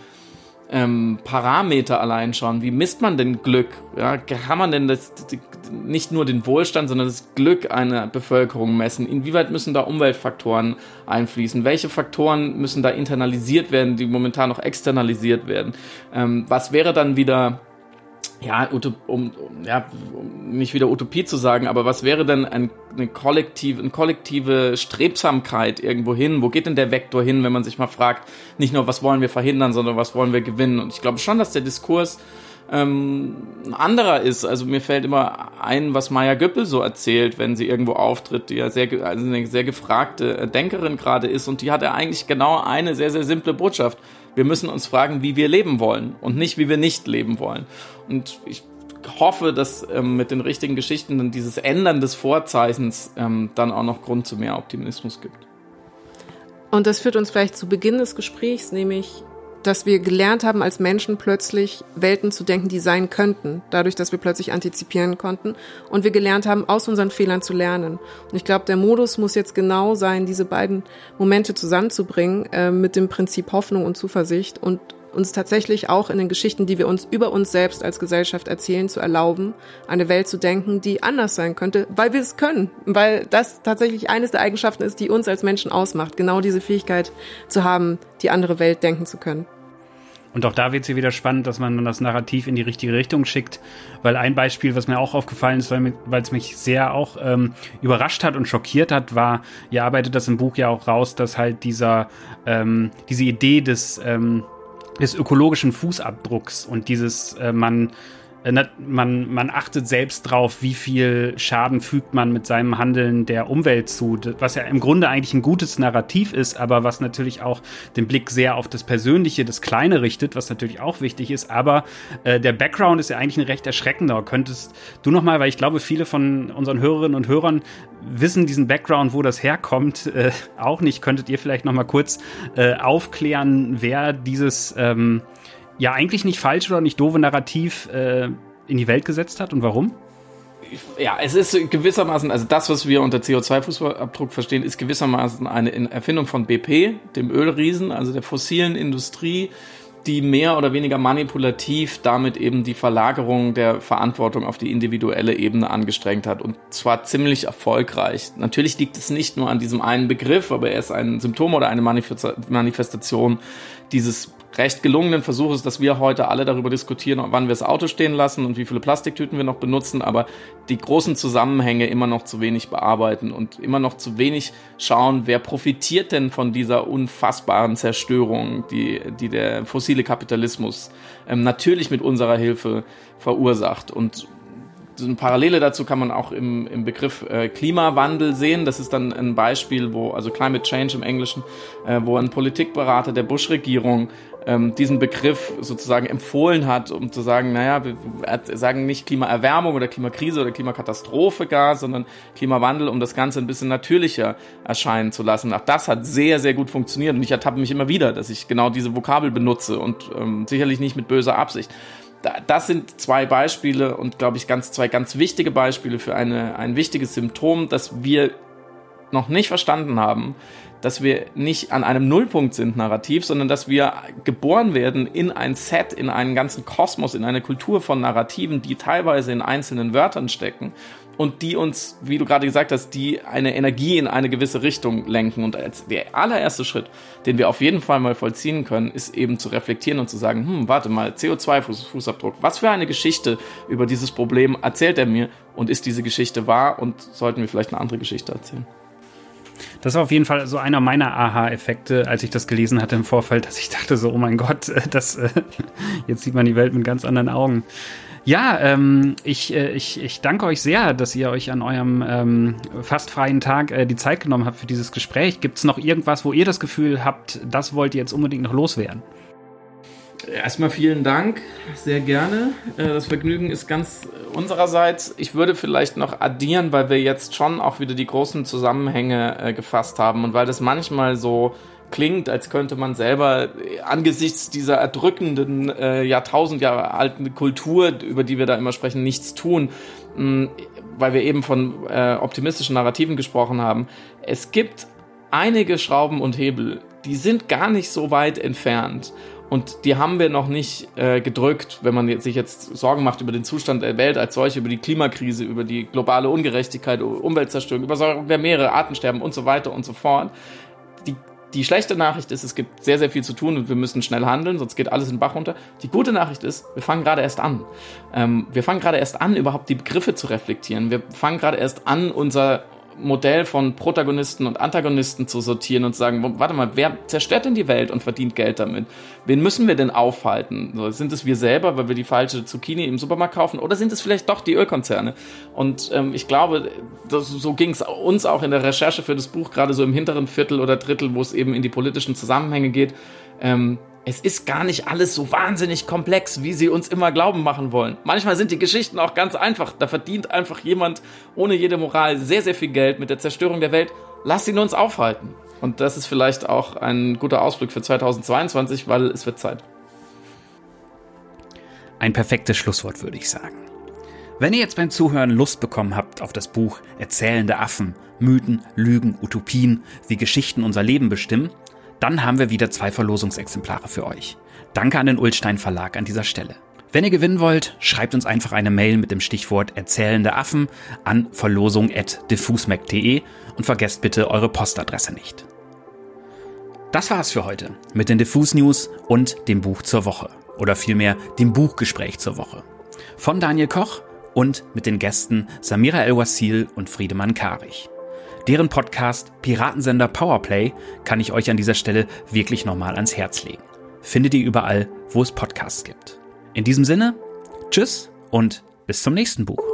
ähm, Parameter allein schon? Wie misst man denn Glück? Ja, kann man denn das, die, nicht nur den Wohlstand, sondern das Glück einer Bevölkerung messen? Inwieweit müssen da Umweltfaktoren einfließen? Welche Faktoren müssen da internalisiert werden, die momentan noch externalisiert werden? Ähm, was wäre dann wieder... Ja, um, ja, um nicht wieder Utopie zu sagen, aber was wäre denn ein, eine, kollektive, eine kollektive Strebsamkeit irgendwo hin? Wo geht denn der Vektor hin, wenn man sich mal fragt, nicht nur, was wollen wir verhindern, sondern was wollen wir gewinnen? Und ich glaube schon, dass der Diskurs ähm, ein anderer ist. Also mir fällt immer ein, was Maya Göppel so erzählt, wenn sie irgendwo auftritt, die ja sehr, also eine sehr gefragte Denkerin gerade ist, und die hat ja eigentlich genau eine sehr, sehr simple Botschaft. Wir müssen uns fragen, wie wir leben wollen und nicht, wie wir nicht leben wollen. Und ich hoffe, dass ähm, mit den richtigen Geschichten dann dieses Ändern des Vorzeichens ähm, dann auch noch Grund zu mehr Optimismus gibt. Und das führt uns vielleicht zu Beginn des Gesprächs, nämlich dass wir gelernt haben, als Menschen plötzlich Welten zu denken, die sein könnten, dadurch, dass wir plötzlich antizipieren konnten und wir gelernt haben, aus unseren Fehlern zu lernen. Und ich glaube, der Modus muss jetzt genau sein, diese beiden Momente zusammenzubringen äh, mit dem Prinzip Hoffnung und Zuversicht und uns tatsächlich auch in den Geschichten, die wir uns über uns selbst als Gesellschaft erzählen, zu erlauben, eine Welt zu denken, die anders sein könnte, weil wir es können, weil das tatsächlich eines der Eigenschaften ist, die uns als Menschen ausmacht, genau diese Fähigkeit zu haben, die andere Welt denken zu können. Und auch da wird es hier wieder spannend, dass man das Narrativ in die richtige Richtung schickt, weil ein Beispiel, was mir auch aufgefallen ist, weil es mich sehr auch ähm, überrascht hat und schockiert hat, war, ihr arbeitet das im Buch ja auch raus, dass halt dieser, ähm, diese Idee des ähm, des ökologischen Fußabdrucks und dieses, äh, man, äh, man, man achtet selbst drauf, wie viel Schaden fügt man mit seinem Handeln der Umwelt zu, was ja im Grunde eigentlich ein gutes Narrativ ist, aber was natürlich auch den Blick sehr auf das Persönliche, das Kleine richtet, was natürlich auch wichtig ist, aber äh, der Background ist ja eigentlich ein recht erschreckender. Könntest du nochmal, weil ich glaube, viele von unseren Hörerinnen und Hörern wissen diesen Background, wo das herkommt, äh, auch nicht. Könntet ihr vielleicht noch mal kurz äh, aufklären, wer dieses ähm, ja eigentlich nicht falsche oder nicht doofe Narrativ äh, in die Welt gesetzt hat und warum? Ja, es ist gewissermaßen, also das, was wir unter C O zwei Fußabdruck verstehen, ist gewissermaßen eine Erfindung von B P, dem Ölriesen, also der fossilen Industrie, die mehr oder weniger manipulativ damit eben die Verlagerung der Verantwortung auf die individuelle Ebene angestrengt hat. Und zwar ziemlich erfolgreich. Natürlich liegt es nicht nur an diesem einen Begriff, aber er ist ein Symptom oder eine Manifestation dieses recht gelungenen Versuches, dass wir heute alle darüber diskutieren, wann wir das Auto stehen lassen und wie viele Plastiktüten wir noch benutzen, aber die großen Zusammenhänge immer noch zu wenig bearbeiten und immer noch zu wenig schauen, wer profitiert denn von dieser unfassbaren Zerstörung, die, die der fossile Kapitalismus ähm, natürlich mit unserer Hilfe verursacht. Und eine Parallele dazu kann man auch im, im Begriff äh, Klimawandel sehen. Das ist dann ein Beispiel, wo, also Climate Change im Englischen, äh, wo ein Politikberater der Bush-Regierung ähm, diesen Begriff sozusagen empfohlen hat, um zu sagen, naja, wir sagen nicht Klimaerwärmung oder Klimakrise oder Klimakatastrophe gar, sondern Klimawandel, um das Ganze ein bisschen natürlicher erscheinen zu lassen. Auch das hat sehr, sehr gut funktioniert und ich ertappe mich immer wieder, dass ich genau diese Vokabel benutze und ähm, sicherlich nicht mit böser Absicht. Das sind zwei Beispiele und, glaube ich, ganz zwei ganz wichtige Beispiele für eine, ein wichtiges Symptom, dass wir noch nicht verstanden haben, dass wir nicht an einem Nullpunkt sind narrativ, sondern dass wir geboren werden in ein Set, in einen ganzen Kosmos, in eine Kultur von Narrativen, die teilweise in einzelnen Wörtern stecken und die uns, wie du gerade gesagt hast, die eine Energie in eine gewisse Richtung lenken. Und als der allererste Schritt, den wir auf jeden Fall mal vollziehen können, ist eben zu reflektieren und zu sagen, hm, warte mal, C O zwei Fußabdruck, was für eine Geschichte über dieses Problem erzählt er mir und ist diese Geschichte wahr und sollten wir vielleicht eine andere Geschichte erzählen? Das war auf jeden Fall so einer meiner Aha-Effekte, als ich das gelesen hatte im Vorfeld, dass ich dachte so, oh mein Gott, das, äh, jetzt sieht man die Welt mit ganz anderen Augen. Ja, ähm, ich, äh, ich, ich danke euch sehr, dass ihr euch an eurem ähm, fast freien Tag äh, die Zeit genommen habt für dieses Gespräch. Gibt es noch irgendwas, wo ihr das Gefühl habt, das wollt ihr jetzt unbedingt noch loswerden? Erstmal vielen Dank, sehr gerne. Das Vergnügen ist ganz unsererseits. Ich würde vielleicht noch addieren, weil wir jetzt schon auch wieder die großen Zusammenhänge gefasst haben und weil das manchmal so klingt, als könnte man selber angesichts dieser erdrückenden, äh, Jahrtausendjahre alten Kultur, über die wir da immer sprechen, nichts tun, mh, weil wir eben von äh, optimistischen Narrativen gesprochen haben. Es gibt einige Schrauben und Hebel, die sind gar nicht so weit entfernt. Und die haben wir noch nicht äh, gedrückt, wenn man jetzt, sich jetzt Sorgen macht über den Zustand der Welt als solche, über die Klimakrise, über die globale Ungerechtigkeit, Umweltzerstörung, Übersäuerung der Meere, Artensterben und so weiter und so fort. Die, die schlechte Nachricht ist, es gibt sehr, sehr viel zu tun und wir müssen schnell handeln, sonst geht alles in den Bach runter. Die gute Nachricht ist, wir fangen gerade erst an. Ähm, wir fangen gerade erst an, überhaupt die Begriffe zu reflektieren. Wir fangen gerade erst an, unser Modell von Protagonisten und Antagonisten zu sortieren und zu sagen, warte mal, wer zerstört denn die Welt und verdient Geld damit? Wen müssen wir denn aufhalten? So, sind es wir selber, weil wir die falsche Zucchini im Supermarkt kaufen? Oder sind es vielleicht doch die Ölkonzerne? Und ähm, ich glaube, das, so ging es uns auch in der Recherche für das Buch, gerade so im hinteren Viertel oder Drittel, wo es eben in die politischen Zusammenhänge geht. Ähm, es ist gar nicht alles so wahnsinnig komplex, wie sie uns immer glauben machen wollen. Manchmal sind die Geschichten auch ganz einfach. Da verdient einfach jemand ohne jede Moral sehr, sehr viel Geld mit der Zerstörung der Welt. Lass ihn uns aufhalten. Und das ist vielleicht auch ein guter Ausblick für zweitausendzweiundzwanzig, weil es wird Zeit. Ein perfektes Schlusswort, würde ich sagen. Wenn ihr jetzt beim Zuhören Lust bekommen habt auf das Buch Erzählende Affen, Mythen, Lügen, Utopien, wie Geschichten unser Leben bestimmen, dann haben wir wieder zwei Verlosungsexemplare für euch. Danke an den Ullstein Verlag an dieser Stelle. Wenn ihr gewinnen wollt, schreibt uns einfach eine Mail mit dem Stichwort Erzählende Affen an verlosung at diffusmec punkt de und vergesst bitte eure Postadresse nicht. Das war's für heute mit den Diffus News und dem Buch zur Woche. Oder vielmehr dem Buchgespräch zur Woche. Von Daniel Koch und mit den Gästen Samira El Wasil und Friedemann Karig. Deren Podcast Piratensender Powerplay kann ich euch an dieser Stelle wirklich nochmal ans Herz legen. Findet ihr überall, wo es Podcasts gibt. In diesem Sinne, tschüss und bis zum nächsten Buch.